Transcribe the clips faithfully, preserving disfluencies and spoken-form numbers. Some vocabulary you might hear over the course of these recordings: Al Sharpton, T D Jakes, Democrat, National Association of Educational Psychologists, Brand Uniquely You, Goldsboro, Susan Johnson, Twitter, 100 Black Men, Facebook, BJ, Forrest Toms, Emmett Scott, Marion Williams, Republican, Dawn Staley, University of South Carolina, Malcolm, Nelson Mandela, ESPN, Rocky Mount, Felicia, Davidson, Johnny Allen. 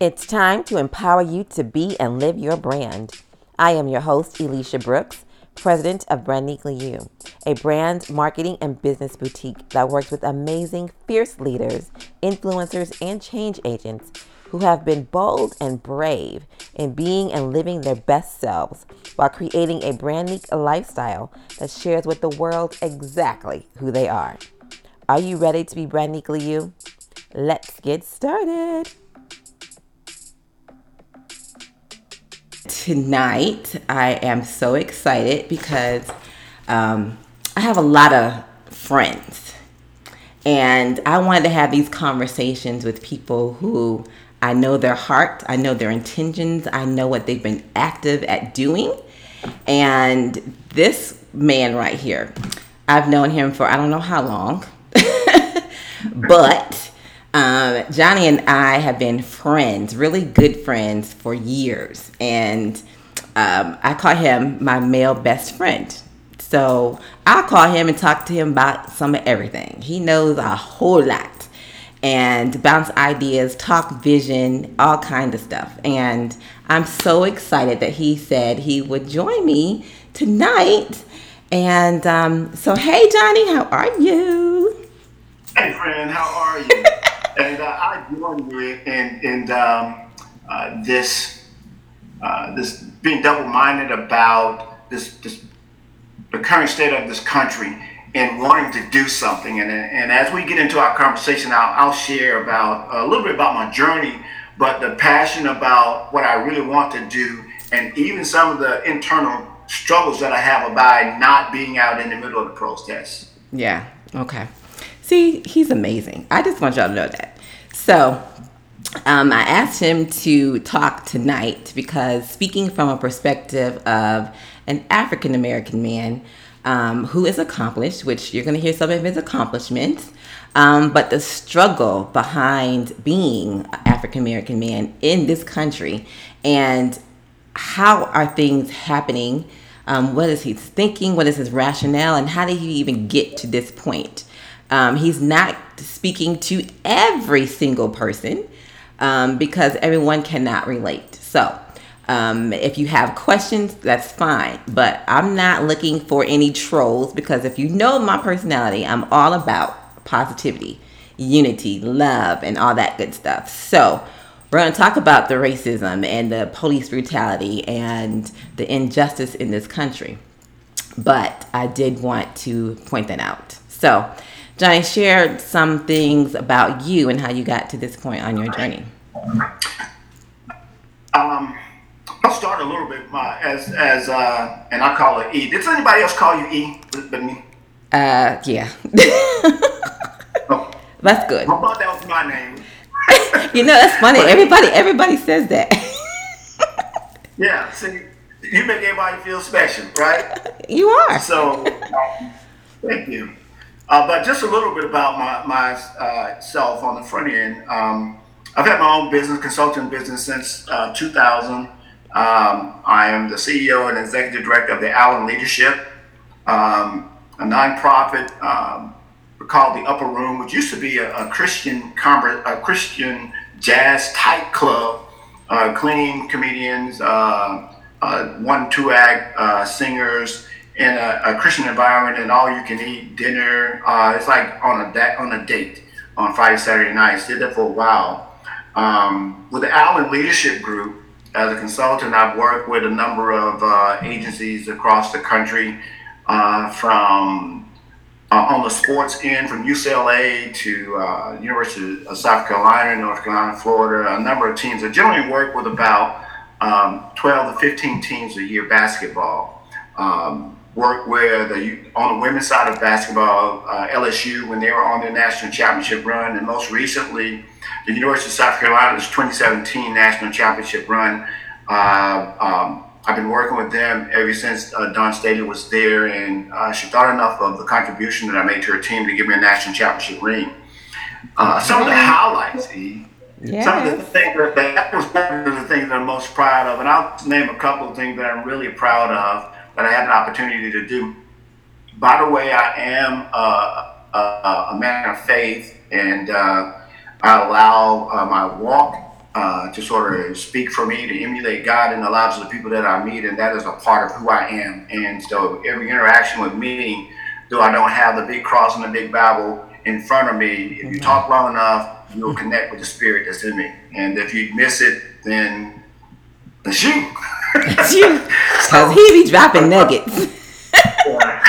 It's time to empower you to be and live your brand. I am your host, Alicia Brooks, president of Brand Uniquely You, a brand marketing and business boutique that works with amazing, fierce leaders, influencers, and change agents who have been bold and brave in being and living their best selves while creating a brand unique lifestyle that shares with the world exactly who they are. Are you ready to be Brand Uniquely You? Let's get started. Tonight, I am so excited because um, I have a lot of friends, and I wanted to have these conversations with people who I know their heart, I know their intentions, I know what they've been active at doing. And this man right here, I've known him for I don't know how long, but um, Johnny and I have been friends, really good friends for years. And um, I call him my male best friend. So I'll call him and talk to him about some of everything. He knows a whole lot. And bounce ideas, talk vision, all kind of stuff. And I'm so excited that he said he would join me tonight. And um, so, hey, Johnny, how are you? Hey, friend, how are you? and uh, I joined you in, in um, uh, this, uh, this being double-minded about this, this the current state of this country, and wanting to do something. And and as we get into our conversation, I'll, I'll share about uh, a little bit about my journey, but the passion about what I really want to do, and even some of the internal struggles that I have about not being out in the middle of the protest. Yeah, okay. See, he's amazing. I just want y'all to know that. So um, I asked him to talk tonight because speaking from a perspective of an African-American man, Um, who is accomplished, which you're going to hear some of his accomplishments, um, but the struggle behind being an African-American man in this country, and how are things happening, um, what is he thinking, what is his rationale, and how did he even get to this point? Um, he's not speaking to every single person um, because everyone cannot relate. So Um, if you have questions, that's fine, but I'm not looking for any trolls, because if you know my personality, I'm all about positivity, unity, love, and all that good stuff. So we're going to talk about the racism and the police brutality and the injustice in this country, but I did want to point that out. So Johnny, share some things about you and how you got to this point on your journey. Um. I'll start a little bit my, as, as uh, and I call it E. Did anybody else call you E but me? Uh, yeah. Oh. That's good. I thought that was my name. You know, that's funny. But, everybody everybody says that. Yeah, see, you make everybody feel special, right? You are. So, uh, thank you. Uh, but just a little bit about my, my uh, self on the front end. Um, I've had my own business, consulting business, since uh, two thousand. Um, I am the C E O and executive director of the Allen Leadership, um, a nonprofit um, called the Upper Room, which used to be a, a Christian a Christian jazz type club, uh, cleaning comedians, uh, uh, one, two act uh, singers in a, a Christian environment, and all you can eat dinner. Uh, it's like on a da- on a date on Friday, Saturday nights. Did that for a while um, with the Allen Leadership Group. As a consultant, I've worked with a number of uh, agencies across the country, uh, from uh, on the sports end, from U C L A to uh, University of South Carolina, North Carolina, Florida, a number of teams. I generally work with about um, twelve to fifteen teams a year basketball. Um, work with, the, on the women's side of basketball, uh, L S U when they were on their national championship run, and most recently, the University of South Carolina's twenty seventeen national championship run. Uh, um, I've been working with them ever since uh, Dawn Staley was there, and uh, she thought enough of the contribution that I made to her team to give me a national championship ring. Uh, some of the highlights, E, yes. Some of the things that, that was one of the things that I'm most proud of, and I'll name a couple of things that I'm really proud of that I had an opportunity to do. By the way, I am uh, a, a man of faith, and uh, I allow uh, my walk uh, to sort of speak for me, to emulate God in the lives of the people that I meet, and that is a part of who I am. And so every interaction with me, though I don't have the big cross and the big Bible in front of me, if you talk long enough, you'll connect with the spirit that's in me. And if you miss it, then it's you. It's you. So he be dropping nuggets. Yeah.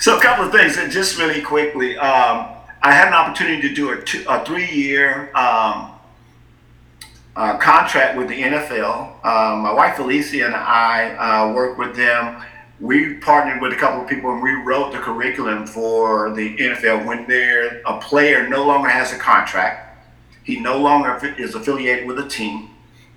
So a couple of things, and just really quickly, um, I had an opportunity to do a, two, a three-year um, uh, contract with the N F L. Um, my wife Felicia and I uh, worked with them. We partnered with a couple of people and we wrote the curriculum for the N F L. When they're, a player no longer has a contract, he no longer is affiliated with a team,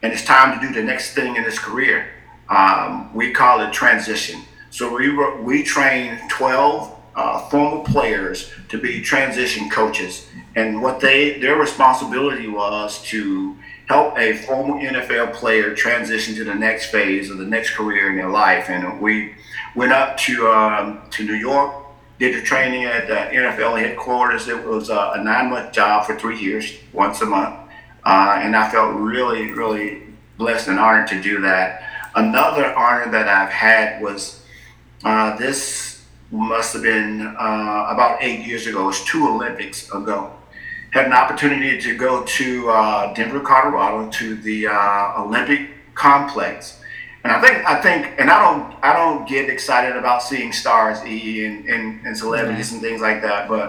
and it's time to do the next thing in his career. Um, we call it transition. So we were, we trained twelve uh, former players to be transition coaches, and what they their responsibility was to help a former N F L player transition to the next phase of the next career in their life. And we went up to um, to New York, did the training at the N F L headquarters. It was uh, a nine-month job for three years, once a month, uh, and I felt really, really blessed and honored to do that. Another honor that I've had was Uh, this must have been uh, about eight years ago. It was two Olympics ago. Had an opportunity to go to uh, Denver, Colorado, to the uh, Olympic complex, and I think I think, and I don't I don't get excited about seeing stars, E and and, and celebrities mm-hmm. and things like that. But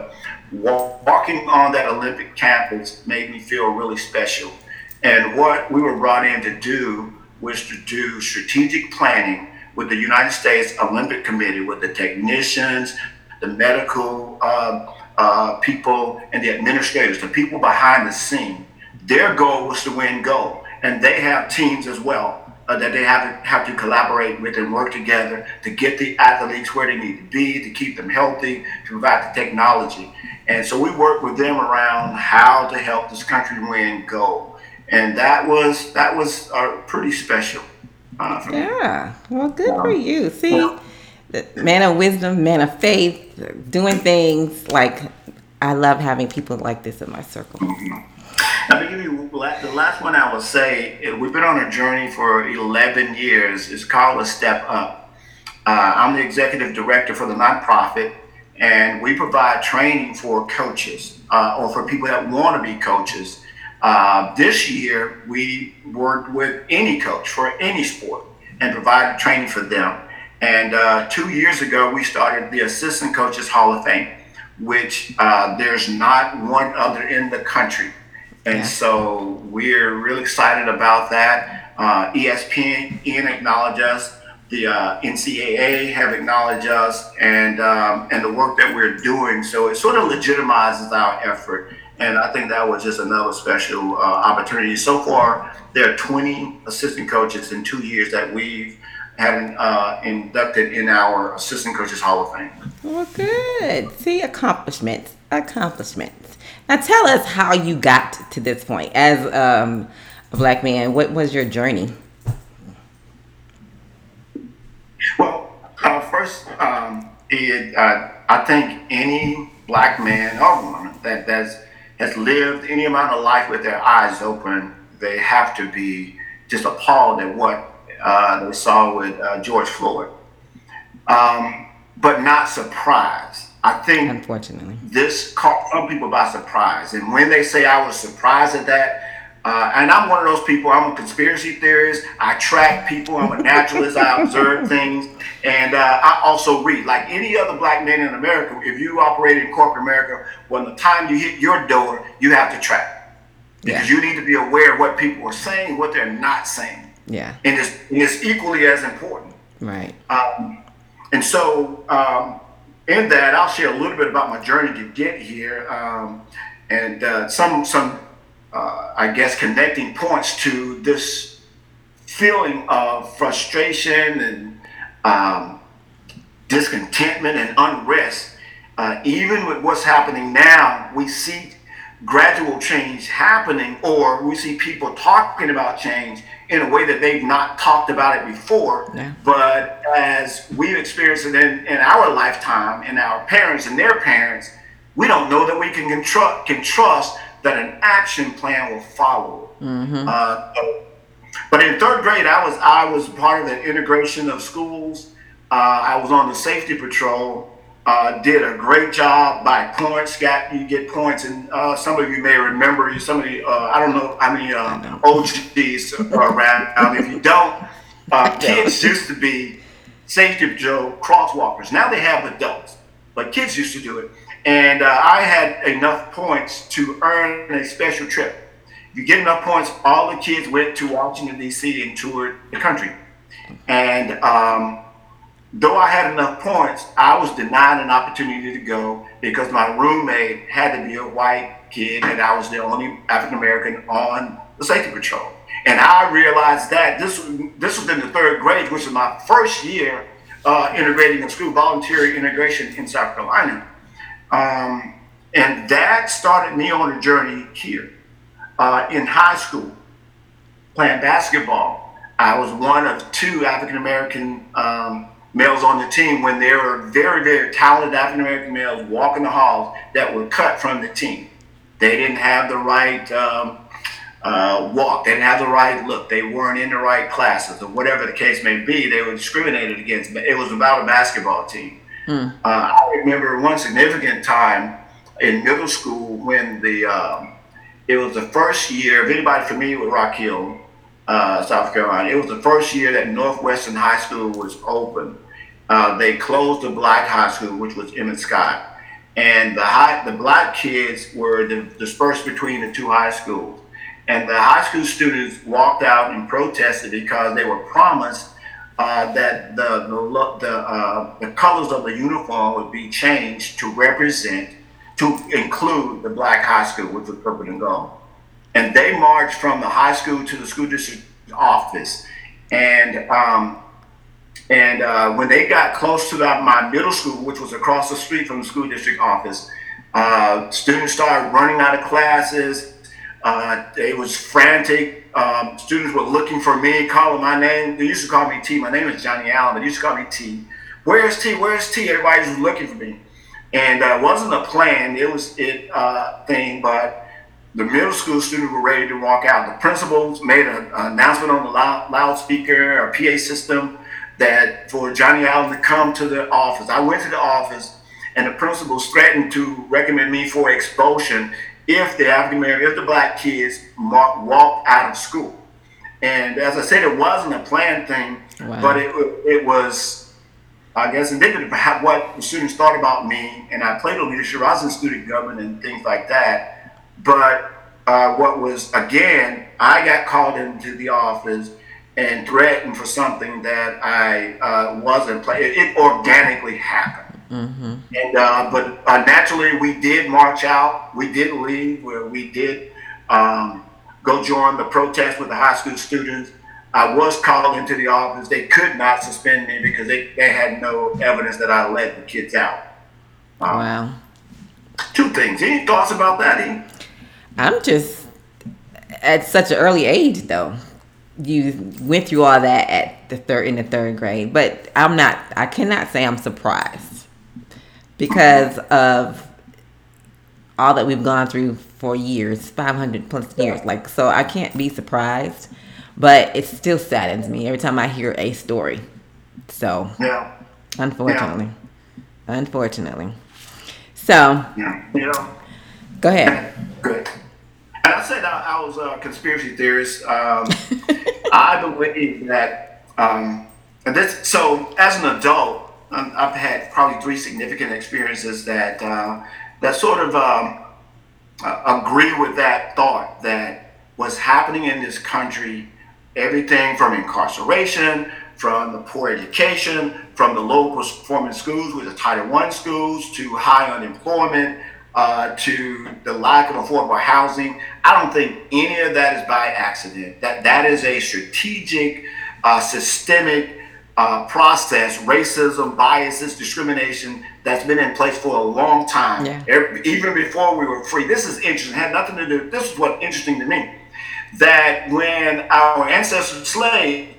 walking on that Olympic campus made me feel really special. And what we were brought in to do was to do strategic planning with the United States Olympic Committee, with the technicians, the medical uh, uh, people, and the administrators, the people behind the scene. Their goal was to win gold. And they have teams as well uh, that they have to, have to collaborate with and work together to get the athletes where they need to be, to keep them healthy, to provide the technology. And so we worked with them around how to help this country win gold. And that was, that was uh, pretty special. Awesome. Yeah, well, good yeah. for you. See, yeah. the man of wisdom, man of faith, doing things like I love having people like this in my circle. Mm-hmm. Now, the last one I will say, we've been on a journey for eleven years. It's called A Step Up. Uh, I'm the executive director for the nonprofit, and we provide training for coaches uh, or for people that want to be coaches. Uh, this year, we worked with any coach for any sport and provided training for them. And uh, two years ago, we started the Assistant Coaches Hall of Fame, which uh, there's not one other in the country. And yeah. so we're really excited about that. Uh, E S P N acknowledged us. The uh, N C A A have acknowledged us and, um, and the work that we're doing. So it sort of legitimizes our effort. And I think that was just another special uh, opportunity. So far, there are twenty assistant coaches in two years that we've had uh, inducted in our Assistant Coaches Hall of Fame. Well, good. See, accomplishments, accomplishments. Now, tell us how you got to this point as um, a Black man. What was your journey? Well, uh, first, um, it, uh, I think any Black man or woman that that's has lived any amount of life with their eyes open, they have to be just appalled at what uh, they saw with uh, George Floyd, um, but not surprised. I think unfortunately, this caught some people by surprise. And when they say I was surprised at that, uh, and I'm one of those people, I'm a conspiracy theorist, I track people, I'm a naturalist, I observe things, and uh, I also read. Like any other Black man in America, if you operate in corporate America, when the time you hit your door, you have to track. Because yeah. you need to be aware of what people are saying, what they're not saying. Yeah. And it's, and it's equally as important. Right. Um, and so um, in that, I'll share a little bit about my journey to get here um, and uh, some some. Uh, I guess connecting points to this feeling of frustration and um, discontentment and unrest. Uh, even with what's happening now, we see gradual change happening, or we see people talking about change in a way that they've not talked about it before. Yeah. But as we've experienced it in, in our lifetime, in our parents and their parents, we don't know that we can, can, tr- can trust that an action plan will follow. Mm-hmm. Uh, but in third grade, I was I was part of the integration of schools. Uh, I was on the safety patrol. Uh, did a great job by points. Got you get points, and uh, some of you may remember. You some of the uh, I don't know. I mean, uh, O Gs are around. I mean, if you don't, uh, kids used to be safety patrol crosswalkers. Now they have adults, but kids used to do it. And uh, I had enough points to earn a special trip. You get enough points, all the kids went to Washington D C and toured the country. And um, though I had enough points, I was denied an opportunity to go because my roommate had to be a white kid and I was the only African American on the safety patrol. And I realized that this was, this was in the third grade, which was my first year uh, integrating in school, voluntary integration in South Carolina. Um, and that started me on a journey here. Uh, in high school, playing basketball, I was one of two African-American um, males on the team when there were very, very talented African-American males walking the halls that were cut from the team. They didn't have the right um, uh, walk. They didn't have the right look. They weren't in the right classes or whatever the case may be. They were discriminated against. But it was about a basketball team. Mm. Uh, I remember one significant time in middle school when the um, it was the first year, if anybody familiar with Rock Hill, uh, South Carolina, it was the first year that Northwestern High School was open. Uh, they closed the black high school, which was Emmett Scott. And the high, the black kids were the, dispersed between the two high schools. And the high school students walked out and protested because they were promised uh, that the the the, uh, the colors of the uniform would be changed to represent to include the black high school, which was purple and gold. And they marched from the high school to the school district office. And um, and uh, when they got close to the, my middle school, which was across the street from the school district office, uh, students started running out of classes. Uh, it was frantic. Um, students were looking for me, calling my name. They used to call me T. My name is Johnny Allen, but they used to call me T. Where's T? Where's T? Everybody was looking for me. And uh, it wasn't a plan, it was it uh, thing, but the middle school students were ready to walk out. The principals made an announcement on the loud, loudspeaker or P A system that for Johnny Allen to come to the office. I went to the office and the principals threatened to recommend me for expulsion if the African American, if the black kids walked out of school. And as I said, it wasn't a planned thing, wow. but it it was, I guess, indicative of what the students thought about me, and I played on leadership. I was in student government and things like that. But uh, what was, again, I got called into the office and threatened for something that I uh, wasn't playing. It organically happened. Mm-hmm. And uh, but uh, naturally, we did march out. We did leave. Where we did um, go join the protest with the high school students. I was called into the office. They could not suspend me because they, they had no evidence that I let the kids out. Um, wow. Two things. Any thoughts about that, Ian? I'm just, at such an early age, though. You went through all that at the third in the third grade. But I'm not, I cannot say I'm surprised because of all that we've gone through for years, five hundred plus years. Like, so I can't be surprised. But it still saddens me every time I hear a story. So, yeah. unfortunately, yeah. unfortunately. So, yeah. Yeah. Go ahead. Good. And I said I, I was a conspiracy theorist. Um, I believe that, um, and this, so as an adult, um, I've had probably three significant experiences that uh, that sort of um, uh, agree with that thought that what's happening in this country. Everything from incarceration, from the poor education, from the low performing schools with the Title one schools, to high unemployment, uh, to the lack of affordable housing. I don't think any of that is by accident. That that is a strategic, uh, systemic uh, process, racism, biases, discrimination that's been in place for a long time. Yeah. Every, even before we were free. This is interesting, it had nothing to do, this is what's interesting to me. That when our ancestors were slaves,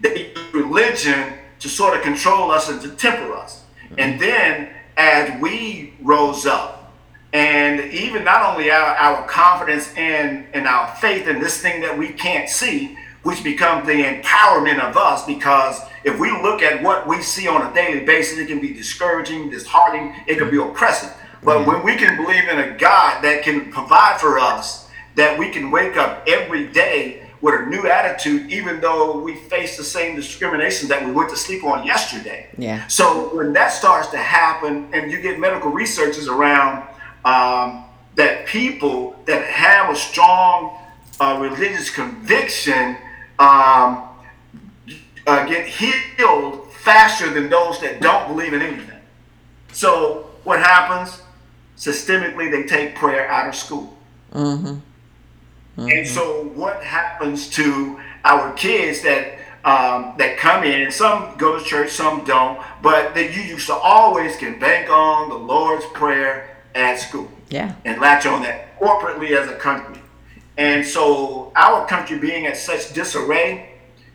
they used religion to sort of control us and to temper us. Mm-hmm. And then as we rose up, And even not only our, our confidence and, and our faith in this thing that we can't see, which becomes the empowerment of us, because if we look at what we see on a daily basis, it can be discouraging, disheartening, it can be oppressive. But mm-hmm. when we can believe in a God that can provide for us, that we can wake up every day with a new attitude, even though we face the same discrimination that we went to sleep on yesterday. Yeah. So when that starts to happen, and you get medical researchers around um, that people that have a strong uh, religious conviction um, uh, get healed faster than those that don't believe in anything. So what happens? Systemically, they take prayer out of school. Mm-hmm. Mm-hmm. And so what happens to our kids that um, that come in, and some go to church, some don't, but that you used to always can bank on the Lord's Prayer at school. Yeah. And latch on that corporately as a country. And so our country being at such disarray,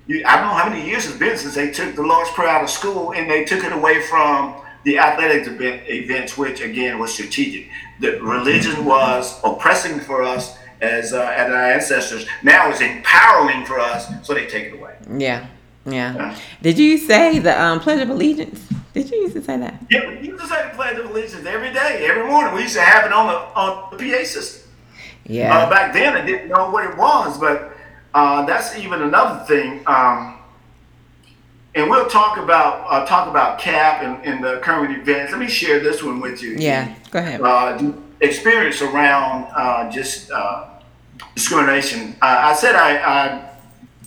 you, I don't know how many years it's been since they took the Lord's Prayer out of school, and they took it away from the athletic event, events, which again was strategic. The religion was oppressing for us as uh, as our ancestors. Now it's empowering for us, so they take it away. Yeah, yeah. yeah. Did you say the um, Pledge of Allegiance? Did you used to say that? Yeah, we used to say the Pledge of Allegiance every day, every morning. We used to have it on the on the P A system. Yeah. Uh, back then, I didn't know what it was, but uh, that's even another thing. Um, and we'll talk about uh, talk about C A P and, and the current events. Let me share this one with you. Yeah, go ahead. Uh, experience around uh, just uh, discrimination. Uh, I said I, I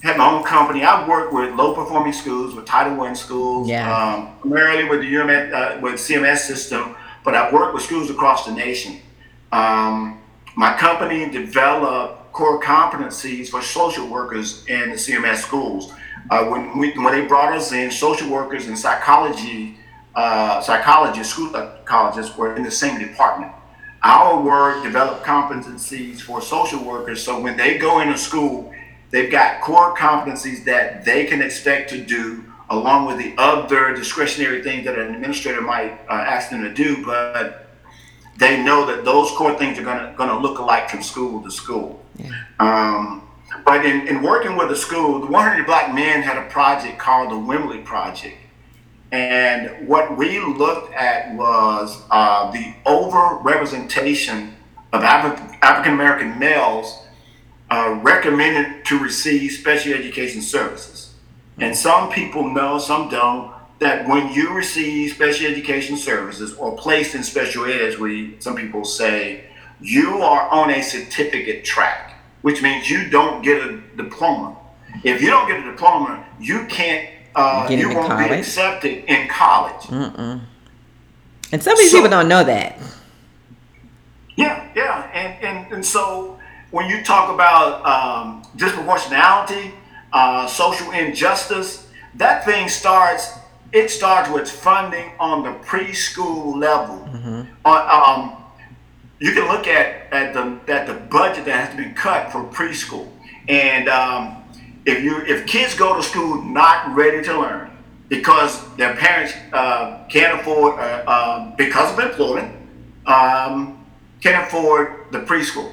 had my own company. I worked with low-performing schools, with Title one schools, yeah. um, primarily with the U M S, uh, with C M S system, but I worked with schools across the nation. Um, my company developed core competencies for social workers in the C M S schools. Uh, when we, when they brought us in, social workers and psychology, uh, psychologists, school psychologists were in the same department. Our work developed competencies for social workers, so when they go into school, they've got core competencies that they can expect to do, along with the other discretionary things that an administrator might uh, ask them to do, but they know that those core things are gonna, gonna look alike from school to school. Yeah. Um, but in, in working with the school, the one hundred Black Men had a project called the Wimbledon Project. And what we looked at was uh, the overrepresentation of Af- African-American males uh, recommended to receive special education services. And some people know, some don't, that when you receive special education services or placed in special ed, as we, some people say, you are on a certificate track, which means you don't get a diploma. If you don't get a diploma, you can't Uh, you won't college. be accepted in college. Mm-mm. And some of these so, people don't know that. Yeah, yeah. And, and, and so when you talk about um, disproportionality, uh, social injustice, that thing starts, it starts with funding on the preschool level. Mm-hmm. On, um, you can look at, at, the, at the budget that has been cut for preschool. And um, If you if kids go to school not ready to learn because their parents uh, can't afford, uh, uh, because of employment, um, can't afford the preschool.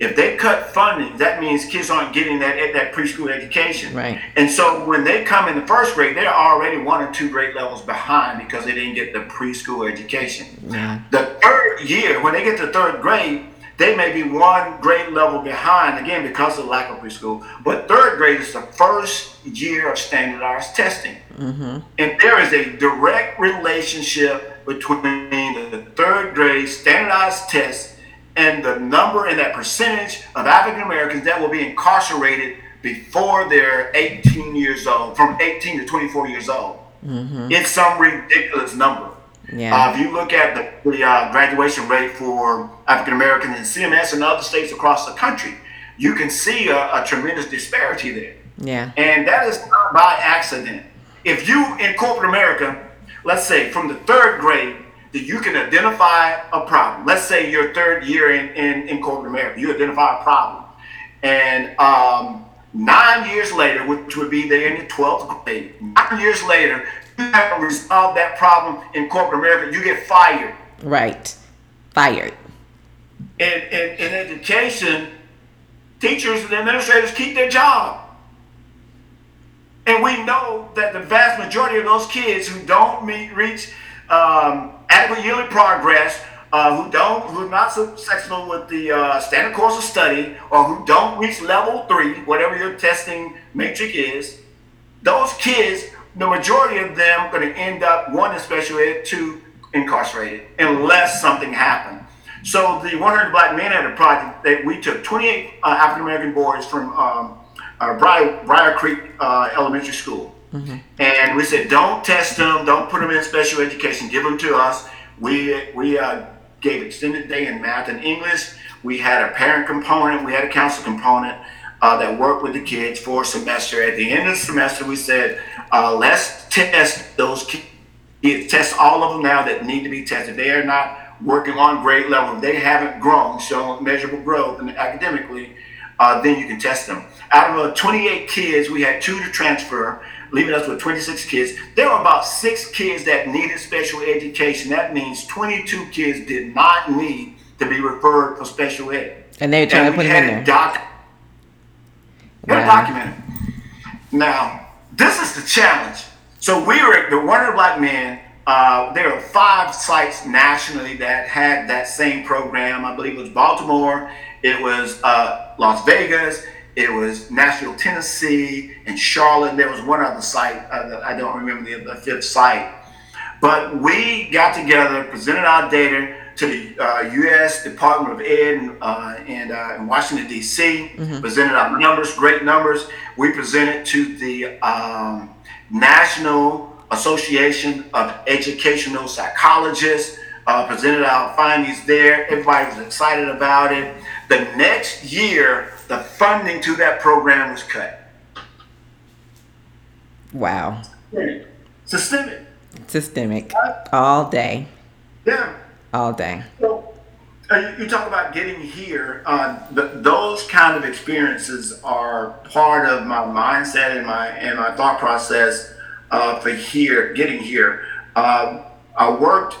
If they cut funding, that means kids aren't getting that that preschool education. Right. And so when they come in the first grade, they're already one or two grade levels behind because they didn't get the preschool education. Yeah. The third year, when they get to third grade, they may be one grade level behind, again, because of lack of preschool. But third grade is the first year of standardized testing. Mm-hmm. And there is a direct relationship between the third grade standardized test and the number and that percentage of African Americans that will be incarcerated before they're eighteen years old, from eighteen to twenty-four years old. Mm-hmm. It's some ridiculous number. Yeah. Uh, if you look at the, the uh, graduation rate for African Americans in C M S and other states across the country, you can see a, a tremendous disparity there. Yeah. And that is not by accident. If you, in corporate America, let's say from the third grade, that you can identify a problem. Let's say your third year in, in, in corporate America, you identify a problem. And um, nine years later, which would be there in the twelfth grade, nine years later, you haven't resolved that problem in corporate America, you get fired. Right. fired. In, in, in education, teachers and administrators keep their job. And we know that the vast majority of those kids who don't meet, reach um, adequate yearly progress, uh, who don't, who are not successful with the uh, standard course of study, or who don't reach level three, whatever your testing matrix is, those kids, the majority of them are going to end up, one, in special ed, two, incarcerated, unless something happened. So the one hundred Black Men at a project that we took twenty-eight uh, African-American boys from um, uh, Briar, Briar Creek uh, Elementary School. Mm-hmm. And we said, don't test them, don't put them in special education, give them to us. We, we uh, gave extended day in math and English. We had a parent component, we had a counselor component uh, that worked with the kids for a semester. At the end of the semester, we said, uh, let's test those kids, test all of them now that need to be tested. They are not working on grade level, they haven't grown, shown measurable growth and academically, uh, then you can test them. Out of uh, twenty-eight kids, we had two to transfer, leaving us with twenty-six kids. There were about six kids that needed special education. That means twenty-two kids did not need to be referred for special ed. And they were trying and to put them in there. Doc- wow. They're documented. Now, this is the challenge. So we were the one hundred Black Men. Uh, there are five sites nationally that had that same program. I believe it was Baltimore, it was uh, Las Vegas, it was Nashville, Tennessee, and Charlotte. There was one other site, uh, that I don't remember the, the fifth site. But we got together, presented our data to the uh, U S Department of Ed in, uh, and, uh, in Washington, D C, mm-hmm. presented our numbers, great numbers. We presented to the um, National Association of Educational Psychologists, uh, presented our findings there. Everybody was excited about it. The next year, the funding to that program was cut. Wow. Systemic. Systemic. Systemic. Uh, All day. Yeah. All day. So, uh, you talk about getting here. Uh, th- those kind of experiences are part of my mindset and my and my thought process. Uh, for here, getting here, uh, I worked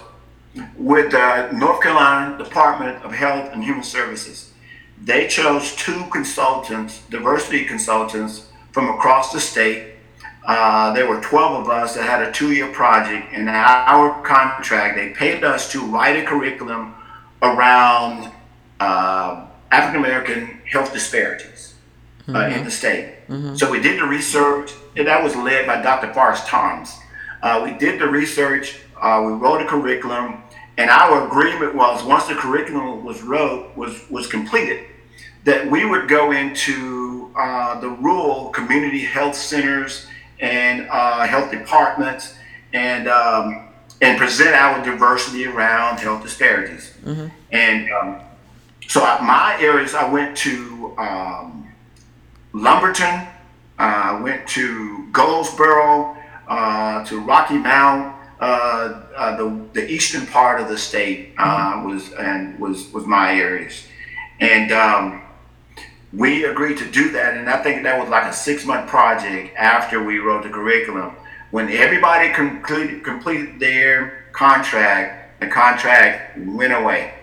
with the North Carolina Department of Health and Human Services. They chose two consultants, diversity consultants from across the state. Uh, there were twelve of us that had a two-year project, and our contract, they paid us to write a curriculum around uh, African-American health disparities uh, mm-hmm. in the state. Mm-hmm. So we did the research, and that was led by Doctor Forrest Toms. Uh, we did the research, uh, we wrote a curriculum, and our agreement was once the curriculum was wrote, was, was completed, that we would go into uh, the rural community health centers and uh, health departments and um, and present our diversity around health disparities. Mm-hmm. And um, so my areas, I went to um, Lumberton, I uh, went to Goldsboro, uh, to Rocky Mount, uh, uh, the the eastern part of the state uh, was and was was my areas, and um, we agreed to do that. And I think that was like a six month project after we wrote the curriculum. When everybody completed completed their contract, the contract went away.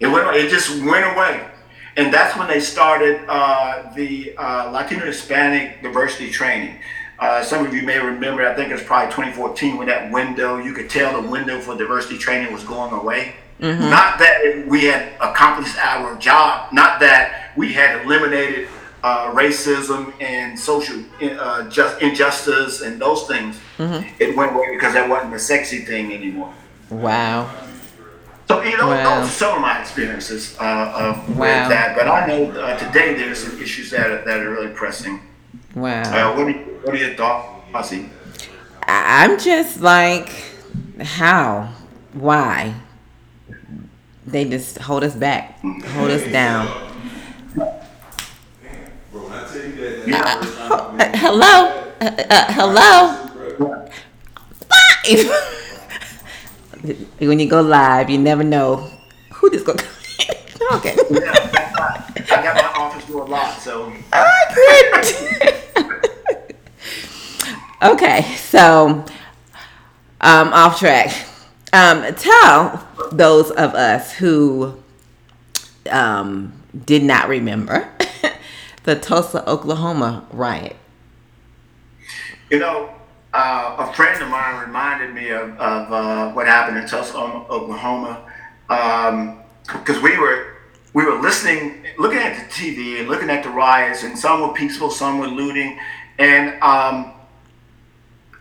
It went. It just went away. And that's when they started uh, the uh, Latino Hispanic diversity training. Uh, some of you may remember, I think it was probably twenty fourteen when that window, you could tell the window for diversity training was going away. Mm-hmm. Not that we had accomplished our job, not that we had eliminated uh, racism and social uh, just injustice and those things. Mm-hmm. It went away because that wasn't the sexy thing anymore. Wow. So, you know, wow. those are some of my experiences uh, uh, wow. with that. But I know uh, today there's some issues that are, that are really pressing. Wow. Uh, what, are, what are your thoughts, Hussey? I'm just like, how? Why? They just hold us back, hold us down. Uh, hello? Uh, uh, hello? Bye! When you go live, you never know who this gonna come. Okay. Yeah, I got my office door locked, so. Okay, so um, off track. Um, tell those of us who um, did not remember the Tulsa, Oklahoma riot? You know, uh, a friend of mine reminded me of, of uh, what happened in Tulsa, Oklahoma, because um, we were we were listening, looking at the T V and looking at the riots, and some were peaceful, some were looting, and um,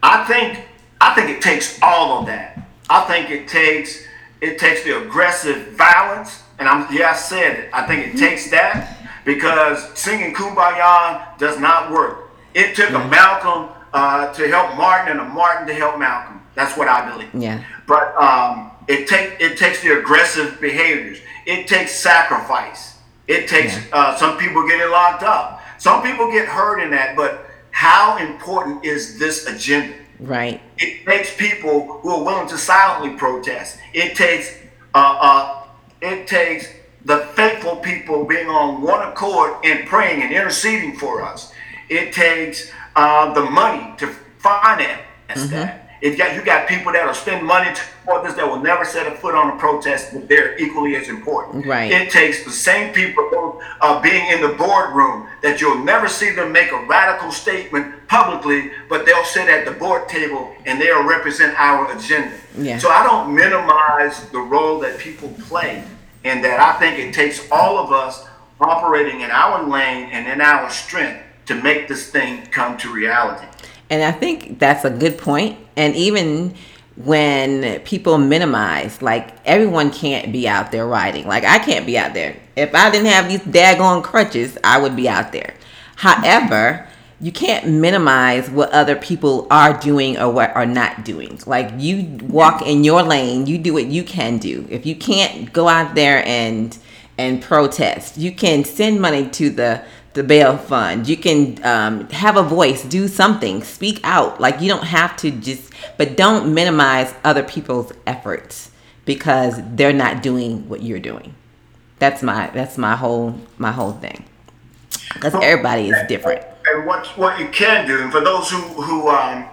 I think I think it takes all of that. I think it takes it takes the aggressive violence, and I'm yeah I said it. I think it takes that, because singing Kumbaya does not work. It took yeah. a Malcolm uh, to help Martin and a Martin to help Malcolm. That's what I believe. Yeah. But um, it take it takes the aggressive behaviors. It takes sacrifice. It takes yeah. uh, some people getting locked up. Some people get hurt in that. But how important is this agenda? Right. It takes people who are willing to silently protest. It takes uh, uh, it takes the faithful people being on one accord and praying and interceding for us. It takes uh, the money to finance mm-hmm. that. It got, you got people that will spend money to support this that will never set a foot on a protest, but they're equally as important. Right. It takes the same people uh, being in the boardroom that you'll never see them make a radical statement publicly, but they'll sit at the board table and they'll represent our agenda. Yeah. So I don't minimize the role that people play, and that I think it takes all of us operating in our lane and in our strength to make this thing come to reality. And I think that's a good point. And even when people minimize, like, everyone can't be out there riding. Like, I can't be out there. If I didn't have these daggone crutches, I would be out there. However, you can't minimize what other people are doing or what are not doing. Like, you walk in your lane, you do what you can do. If you can't go out there and and protest, you can send money to the the bail fund. You can um, have a voice, do something, speak out. Like, you don't have to just, but don't minimize other people's efforts because they're not doing what you're doing. That's my, that's my whole, my whole thing. Because everybody is different. And what, what you can do, and for those who, who um,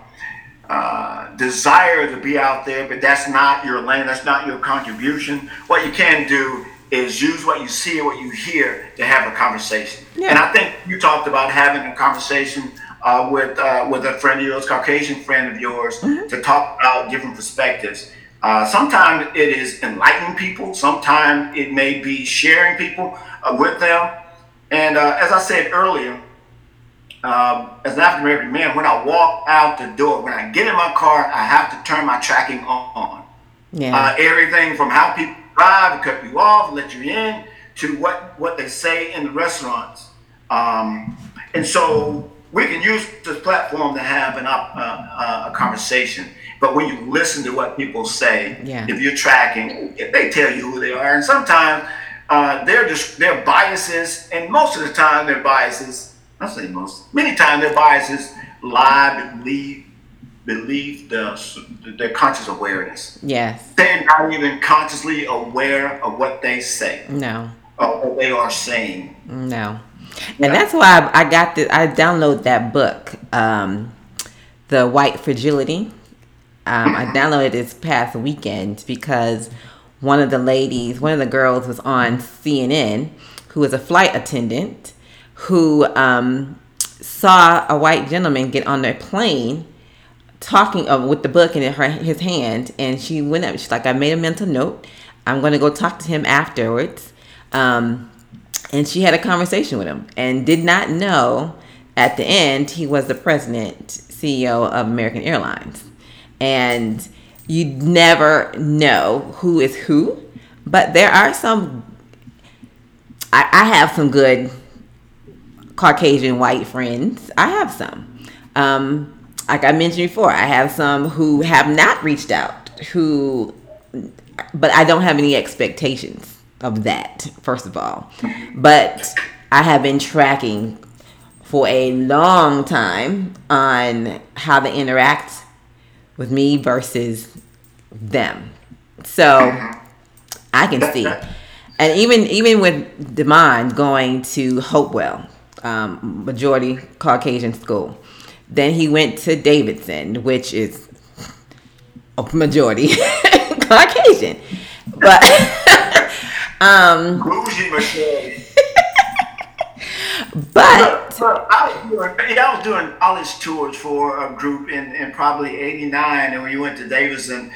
uh, desire to be out there, but that's not your lane, that's not your contribution, what you can do is use what you see and what you hear to have a conversation. Yeah. And I think you talked about having a conversation uh, with uh, with a friend of yours, Caucasian friend of yours, mm-hmm. to talk about different perspectives. Uh, sometimes it is enlightening people. Sometimes it may be sharing people uh, with them. And uh, as I said earlier, uh, as an African American man, when I walk out the door, when I get in my car, I have to turn my tracking on. Yeah. Uh, everything from how people drive, cut you off, let you in, to what, what they say in the restaurants. Um, and so we can use this platform to have an op, uh, uh, a conversation. But when you listen to what people say, yeah. if you're tracking, if they tell you who they are. And sometimes uh, they're just, their biases, and most of the time their biases, I say most, many times their biases lie, believe, believe the, their conscious awareness. Yes. They're not even consciously aware of what they say. No. Or what they are saying. No. And yeah. that's why I got this. I downloaded that book, um, The White Fragility. Um, I downloaded it this past weekend because one of the ladies, one of the girls was on C N N, who was a flight attendant, who um, saw a white gentleman get on their plane talking uh, with the book in her, his hand, and she went up. She's like, I made a mental note. I'm going to go talk to him afterwards. Um, and she had a conversation with him and did not know at the end he was the president, C E O of American Airlines. And you never know who is who, but there are some, I, I have some good Caucasian white friends. I have some. Um, Like I mentioned before, I have some who have not reached out, who, but I don't have any expectations of that, first of all. But I have been tracking for a long time on how they interact with me versus them. So I can see. And even even with Demond going to Hopewell, um, majority Caucasian school. Then he went to Davidson, which is a majority Caucasian. But um bougie maturity. But look, look, I, was doing, I was doing college tours for a group in, in probably eighty-nine, and we went to Davidson,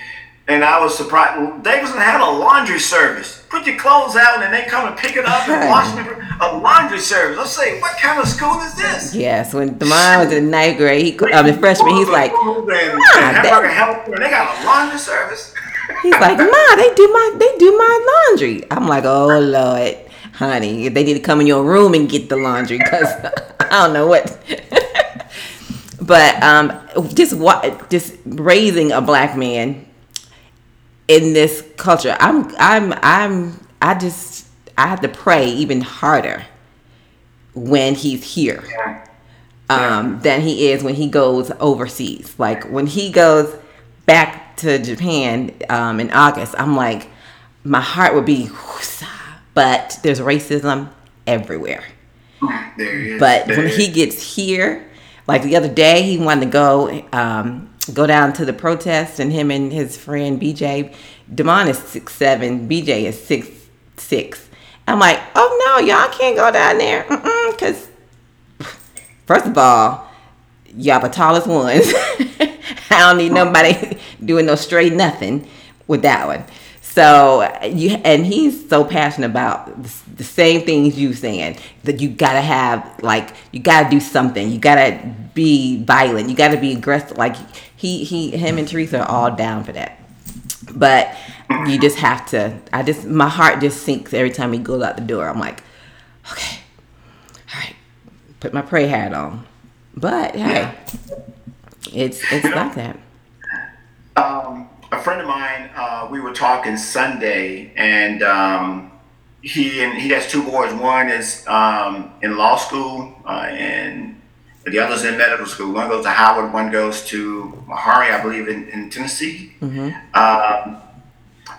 and I was surprised. Davidson had a laundry service. Put your clothes out, and they come and pick it up and wash them. A laundry service. I'm saying, what kind of school is this? Yes, when Demond was in ninth grade, he, I mean, freshman, he's like, Ma, that, they got a laundry service. He's like, Ma, they do my, they do my laundry. I'm like, oh Lord. Honey, they need to come in your room and get the laundry, because I don't know what. But um, just what, just raising a black man in this culture, I'm, I'm, I'm, I just, I have to pray even harder when he's here um, than he is when he goes overseas. Like when he goes back to Japan um, in August, I'm like, my heart would be. But there's racism everywhere. There is, but there when is. He gets here, like the other day, he wanted to go um, go down to the protest, and him and his friend B J, Damon is six seven, B J is six six. I'm like, oh no, y'all can't go down there. Mm-mm, because first of all, y'all the tallest ones. I don't need nobody doing no straight nothing with that one. So, you, and he's so passionate about the same things you saying, that you gotta have, like, you gotta do something. You gotta be violent. You gotta be aggressive. Like, he, he, him and Teresa are all down for that. But you just have to, I just, my heart just sinks every time he goes out the door. I'm like, okay, all right, put my prayer hat on. But, hey, it's, it's like that. Um. A friend of mine, uh, we were talking Sunday, and um, he and he has two boys. One is um, in law school, uh, and the other's in medical school. One goes to Howard, one goes to Meharry, I believe, in, in Tennessee. Mm-hmm. Um,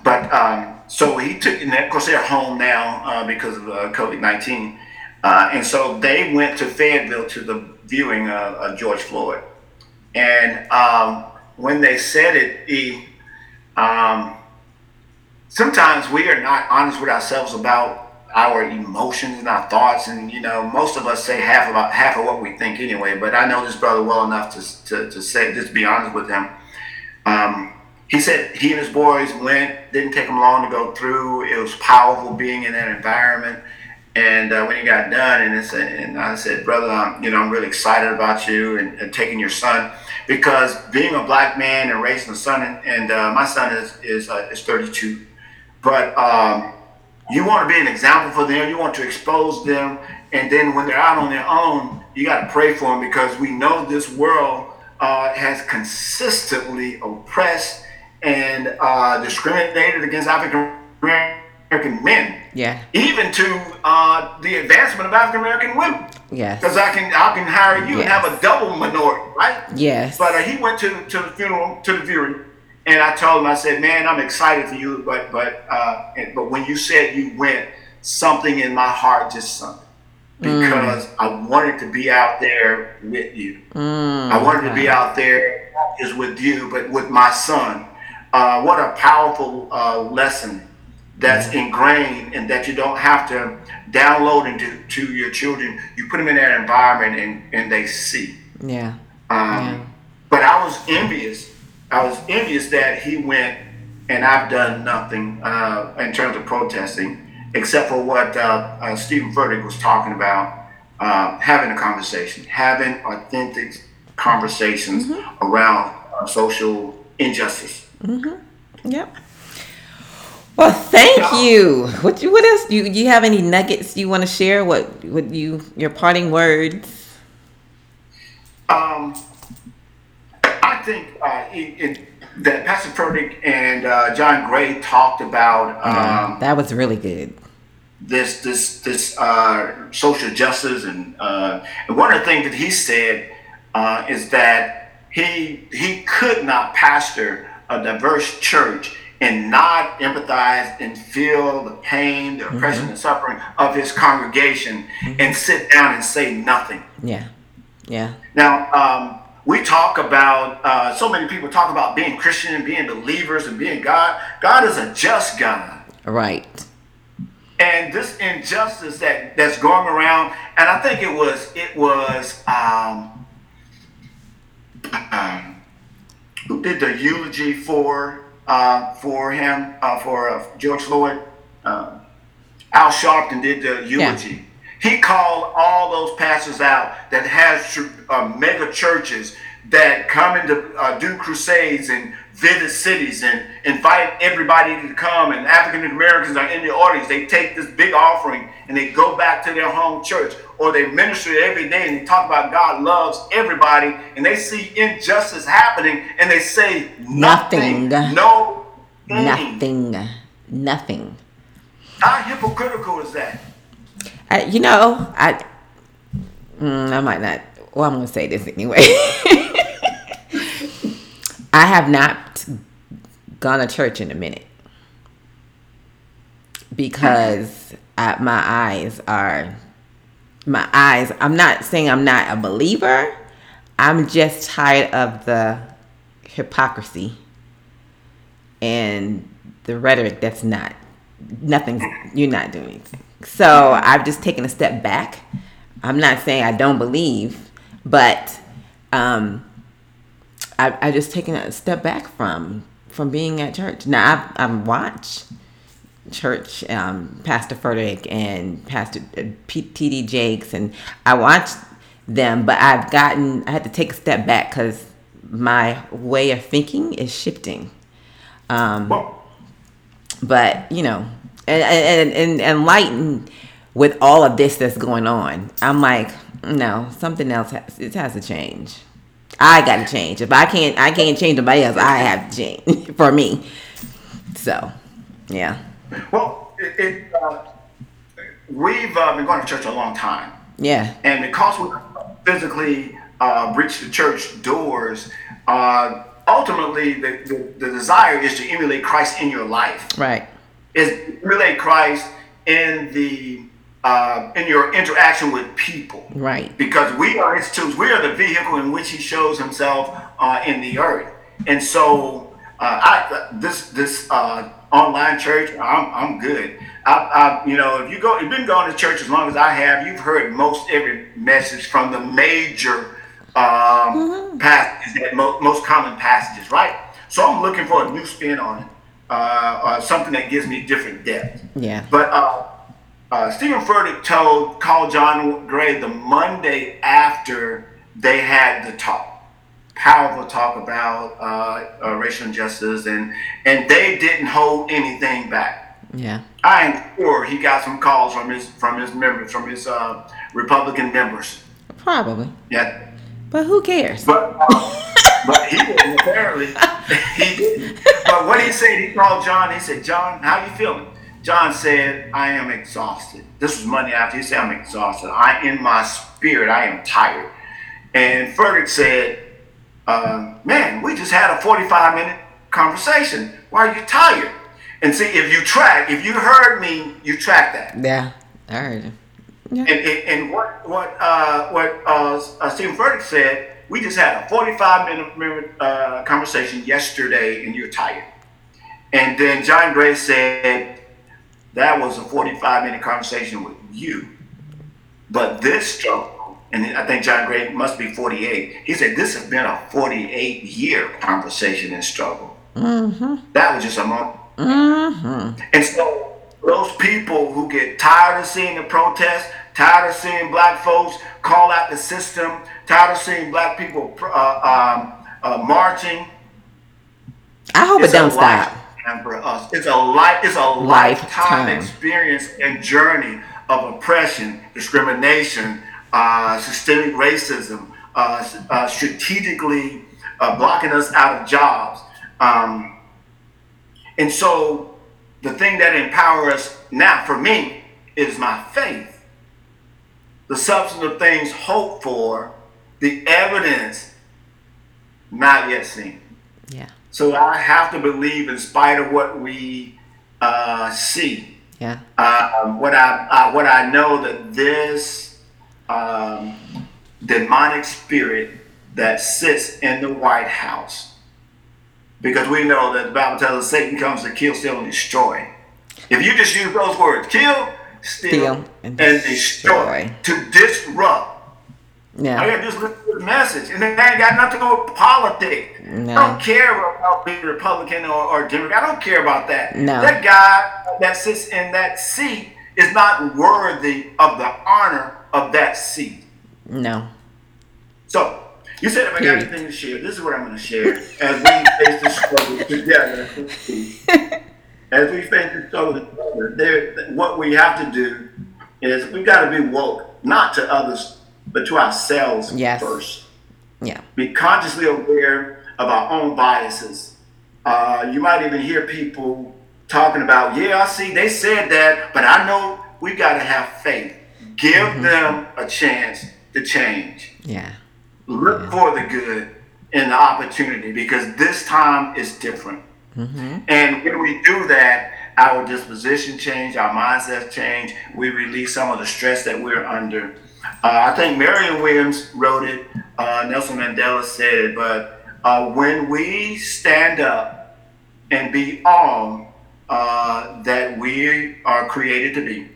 but um, so he took, and of course they're home now uh, because of uh, COVID nineteen. Uh, and so they went to Fayetteville to the viewing of, of George Floyd. And um, when they said it, he... Um, sometimes we are not honest with ourselves about our emotions and our thoughts, and you know, most of us say half about half of what we think anyway. But I know this brother well enough to to, to say, just be honest with him. Um, he said he and his boys went. Didn't take them long to go through. It was powerful being in that environment. And uh, when he got done, and, it's, and I said, brother, I'm, you know, I'm really excited about you and, and taking your son, because being a black man and raising a son, and, and uh, my son is is, uh, is thirty-two, but um, you want to be an example for them. You want to expose them, and then when they're out on their own, you got to pray for them, because we know this world uh, has consistently oppressed and uh, discriminated against African American men. Yeah. Even to uh, the advancement of African American women. Yes. Because I can I can hire you, yes, and have a double minority, right? Yes. But uh, he went to to the funeral, to the viewing, and I told him, I said, man, I'm excited for you, but but uh, and, but when you said you went, something in my heart just sunk, because mm. I wanted to be out there with you. Mm, I wanted okay. to be out there not just with you, but with my son. Uh, what a powerful uh, lesson. That's ingrained, and that you don't have to download into to your children. You put them in that environment, and, and they see. Yeah. Um, yeah. But I was envious. I was envious that he went, and I've done nothing uh, in terms of protesting, except for what uh, uh, Steven Furtick was talking about, uh, having a conversation, having authentic conversations, mm-hmm, around uh, social injustice. Mm-hmm. Yep. Well, thank you. What you? What else? Do you, do you have any nuggets you want to share? What would you? Your parting words. Um, I think uh, it, it, that Pastor Furtick and uh, John Gray talked about. Um, yeah, that was really good. This, this, this uh, social justice, and uh, and one of the things that he said uh, is that he he could not pastor a diverse church and not empathize and feel the pain, the oppression, mm-hmm, and suffering of his congregation, mm-hmm, and sit down and say nothing. Yeah, yeah. Now, um, we talk about, uh, so many people talk about being Christian and being believers and being God. God is a just God. Right. And this injustice that, that's going around, and I think it was, it was, um, um, who did the eulogy for, uh, for him, uh, for uh, George Floyd? Uh, Al Sharpton did the eulogy. Yeah. He called all those pastors out that has uh, mega churches that come into uh, do crusades and visit cities and invite everybody to come, and African Americans are in the audience. They take this big offering and they go back to their home church, or they minister every day and they talk about God loves everybody, and they see injustice happening and they say nothing. Nothing. No thing. Nothing. Nothing. How hypocritical is that? I, you know, I mm, I might not. Well, I'm going to say this anyway. I have not gone to church in a minute because I, my eyes are, my eyes, I'm not saying I'm not a believer. I'm just tired of the hypocrisy and the rhetoric that's not, nothing's, you're not doing anything. So I've just taken a step back. I'm not saying I don't believe, but um, I, I just taken a step back from from being at church. Now I I watch church, um, Pastor Furtick and Pastor T D Jakes, and I watch them, but I've gotten I had to take a step back because my way of thinking is shifting. Um, well. But you know, and and and, and enlightened. With all of this that's going on, I'm like, no, something else has, it has to change. I got to change. If I can't, I can't change anybody else. I have to change for me. So, yeah. Well, it, it, uh, we've uh, been going to church a long time. Yeah. And because we physically uh, reach the church doors, uh, ultimately the, the the desire is to emulate Christ in your life. Right. Is emulate Christ in the Uh, in your interaction with people, right? Because we are his tools. We are the vehicle in which he shows himself uh, in the earth. And so, uh, I this this uh, online church, I'm I'm good. I, I you know, if you go, you've been going to church as long as I have, you've heard most every message from the major um, mm-hmm. passages, that mo- most common passages, right? So I'm looking for a new spin on it, uh, or something that gives me different depth. Yeah, but. Uh, Uh, Steven Furtick told, called John Gray the Monday after they had the talk, powerful talk about uh, uh, racial injustice, and and they didn't hold anything back. Yeah, I am sure he got some calls from his from his members, from his uh, Republican members. Probably. Yeah. But who cares? But, uh, but he didn't, apparently. He didn't. But what he said, he called John. He said, "John, how you feeling?" John said, "I am exhausted." This was Monday after. He said, "I'm exhausted. I, in my spirit, I am tired." And Furtick said, uh, "Man, we just had a forty-five minute conversation. Why are you tired?" And see, if you track, if you heard me, you track that. Yeah, I heard you. Yeah. And, and, and what what uh, what uh, uh, Steven Furtick said, "We just had a forty-five minute uh, conversation yesterday, and you're tired." And then John Gray said, "That was a forty-five minute conversation with you. But this struggle," and I think John Gray must be forty-eight, he said, "This has been a forty-eight year conversation and struggle." Mm-hmm. That was just a month. Mm-hmm. And so those people who get tired of seeing the protests, tired of seeing black folks call out the system, tired of seeing black people uh, um, uh, marching. I hope it don't stop. For us, it's a life, it's a lifetime, lifetime experience and journey of oppression, discrimination, uh, systemic racism, uh, uh, strategically uh, blocking us out of jobs, um, and so the thing that empowers us now, for me, is my faith. The substance of things hoped for, the evidence not yet seen. Yeah. So I have to believe, in spite of what we uh, see, yeah. Uh, what I uh, what I know that this um, demonic spirit that sits in the White House. Because we know that the Bible tells us Satan comes to kill, steal, and destroy. If you just use those words, kill, steal, steal and, and destroy, to disrupt. Yeah. I got to just listen to the message. And then I ain't got nothing to do with politics. No. I don't care about being Republican or, or Democrat. I don't care about that. No. That guy that sits in that seat is not worthy of the honor of that seat. No. So, you said if I got anything to share, this is what I'm going to share. As we face the struggle together, as we face the struggle together, there, what we have to do is we got to be woke, not to others, but to ourselves yes. first. Yeah. Be consciously aware of our own biases. Uh, you might even hear people talking about, yeah, I see, they said that, but I know we got to have faith. Give mm-hmm. them a chance to change. Yeah. Look yeah. for the good and the opportunity, because this time is different. Mm-hmm. And when we do that, our disposition change, our mindsets change, we release some of the stress that we're under. Uh, I think Marion Williams wrote it, uh, Nelson Mandela said it, but uh, when we stand up and be all uh, that we are created to be,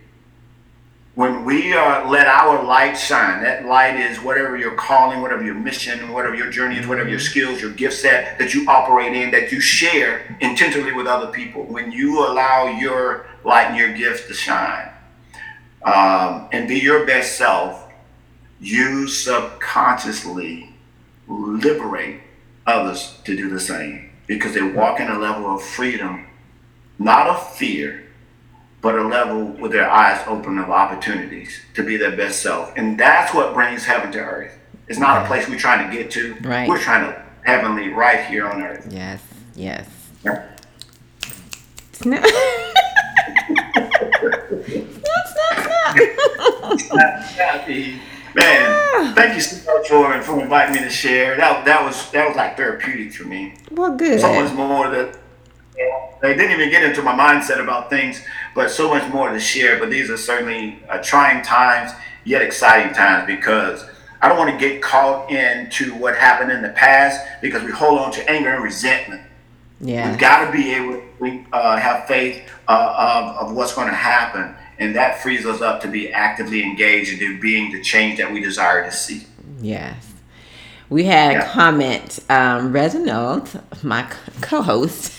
when we uh, let our light shine, that light is whatever your calling, whatever your mission, whatever your journey is, whatever your skills, your gift set that you operate in, that you share intentionally with other people, when you allow your light and your gifts to shine. Um, and be your best self, you subconsciously liberate others to do the same, because they walk in a level of freedom, not of fear, but a level with their eyes open of opportunities to be their best self. And that's what brings heaven to earth. It's not right. a place we're trying to get to. Right. We're trying to heavenly right here on earth. Yes, yes. Yeah. It's not- Man, thank you so much for, for inviting me to share. That that was that was like therapeutic for me. Well, good. So much more that they didn't even get into my mindset about things, but so much more to share. But these are certainly uh, trying times, yet exciting times, because I don't want to get caught into what happened in the past, because we hold on to anger and resentment. Yeah, we've got to be able to uh, have faith uh, of of what's going to happen. And that frees us up to be actively engaged in being the change that we desire to see. Yes. We had yeah. a comment. Um, Reginald, my co-host,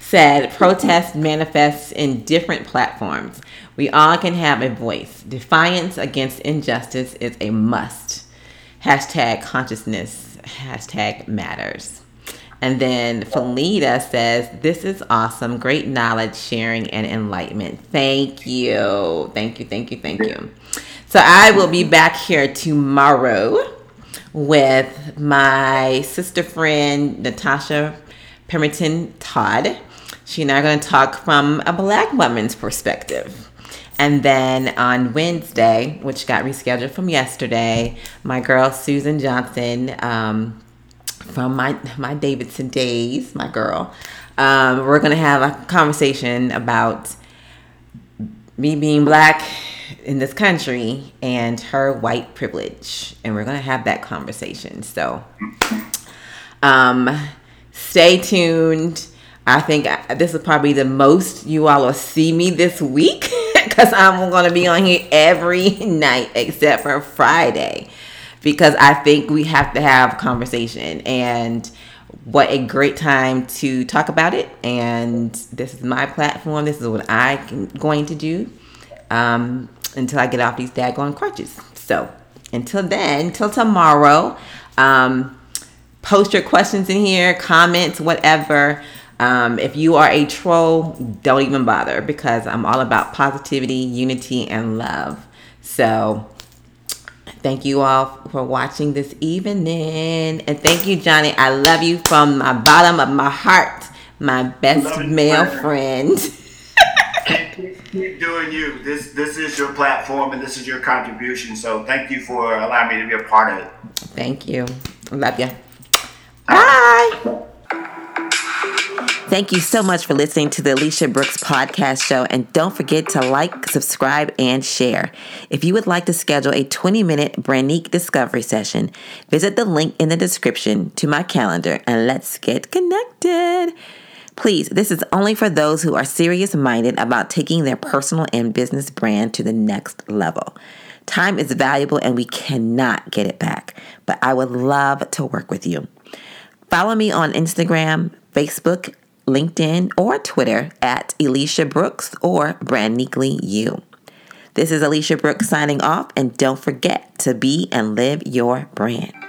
said, protest manifests in different platforms. We all can have a voice. Defiance against injustice is a must. Hashtag consciousness. Hashtag matters. And then Felita says, this is awesome. Great knowledge, sharing, and enlightenment. Thank you. Thank you, thank you, thank you. So I will be back here tomorrow with my sister friend, Natasha Pemberton Todd. She and I are going to talk from a Black woman's perspective. And then on Wednesday, which got rescheduled from yesterday, my girl Susan Johnson, um, from my my Davidson days, my girl, um, we're going to have a conversation about me being Black in this country and her white privilege. And we're going to have that conversation. So um, stay tuned. I think I, this is probably the most you all will see me this week, because I'm going to be on here every night except for Friday. Because I think we have to have conversation, and what a great time to talk about it. And this is my platform. This is what I'm going to do um, until I get off these daggone crutches. So until then, until tomorrow, um, post your questions in here, comments, whatever. Um, if you are a troll, don't even bother, because I'm all about positivity, unity, and love. So thank you all for watching this evening. And thank you, Johnny. I love you from the bottom of my heart, my best male friend. keep, keep doing you. This this is your platform, and this is your contribution. So thank you for allowing me to be a part of it. Thank you. Love you. Bye. Thank you so much for listening to the Alicia Brooks Podcast Show. And don't forget to like, subscribe, and share. If you would like to schedule a twenty-minute Brand Unique discovery session, visit the link in the description to my calendar and let's get connected. Please, this is only for those who are serious-minded about taking their personal and business brand to the next level. Time is valuable and we cannot get it back, but I would love to work with you. Follow me on Instagram, Facebook, LinkedIn, or Twitter at Alicia Brooks or Brand Uniquely You. This is Alicia Brooks signing off, and don't forget to be and live your brand.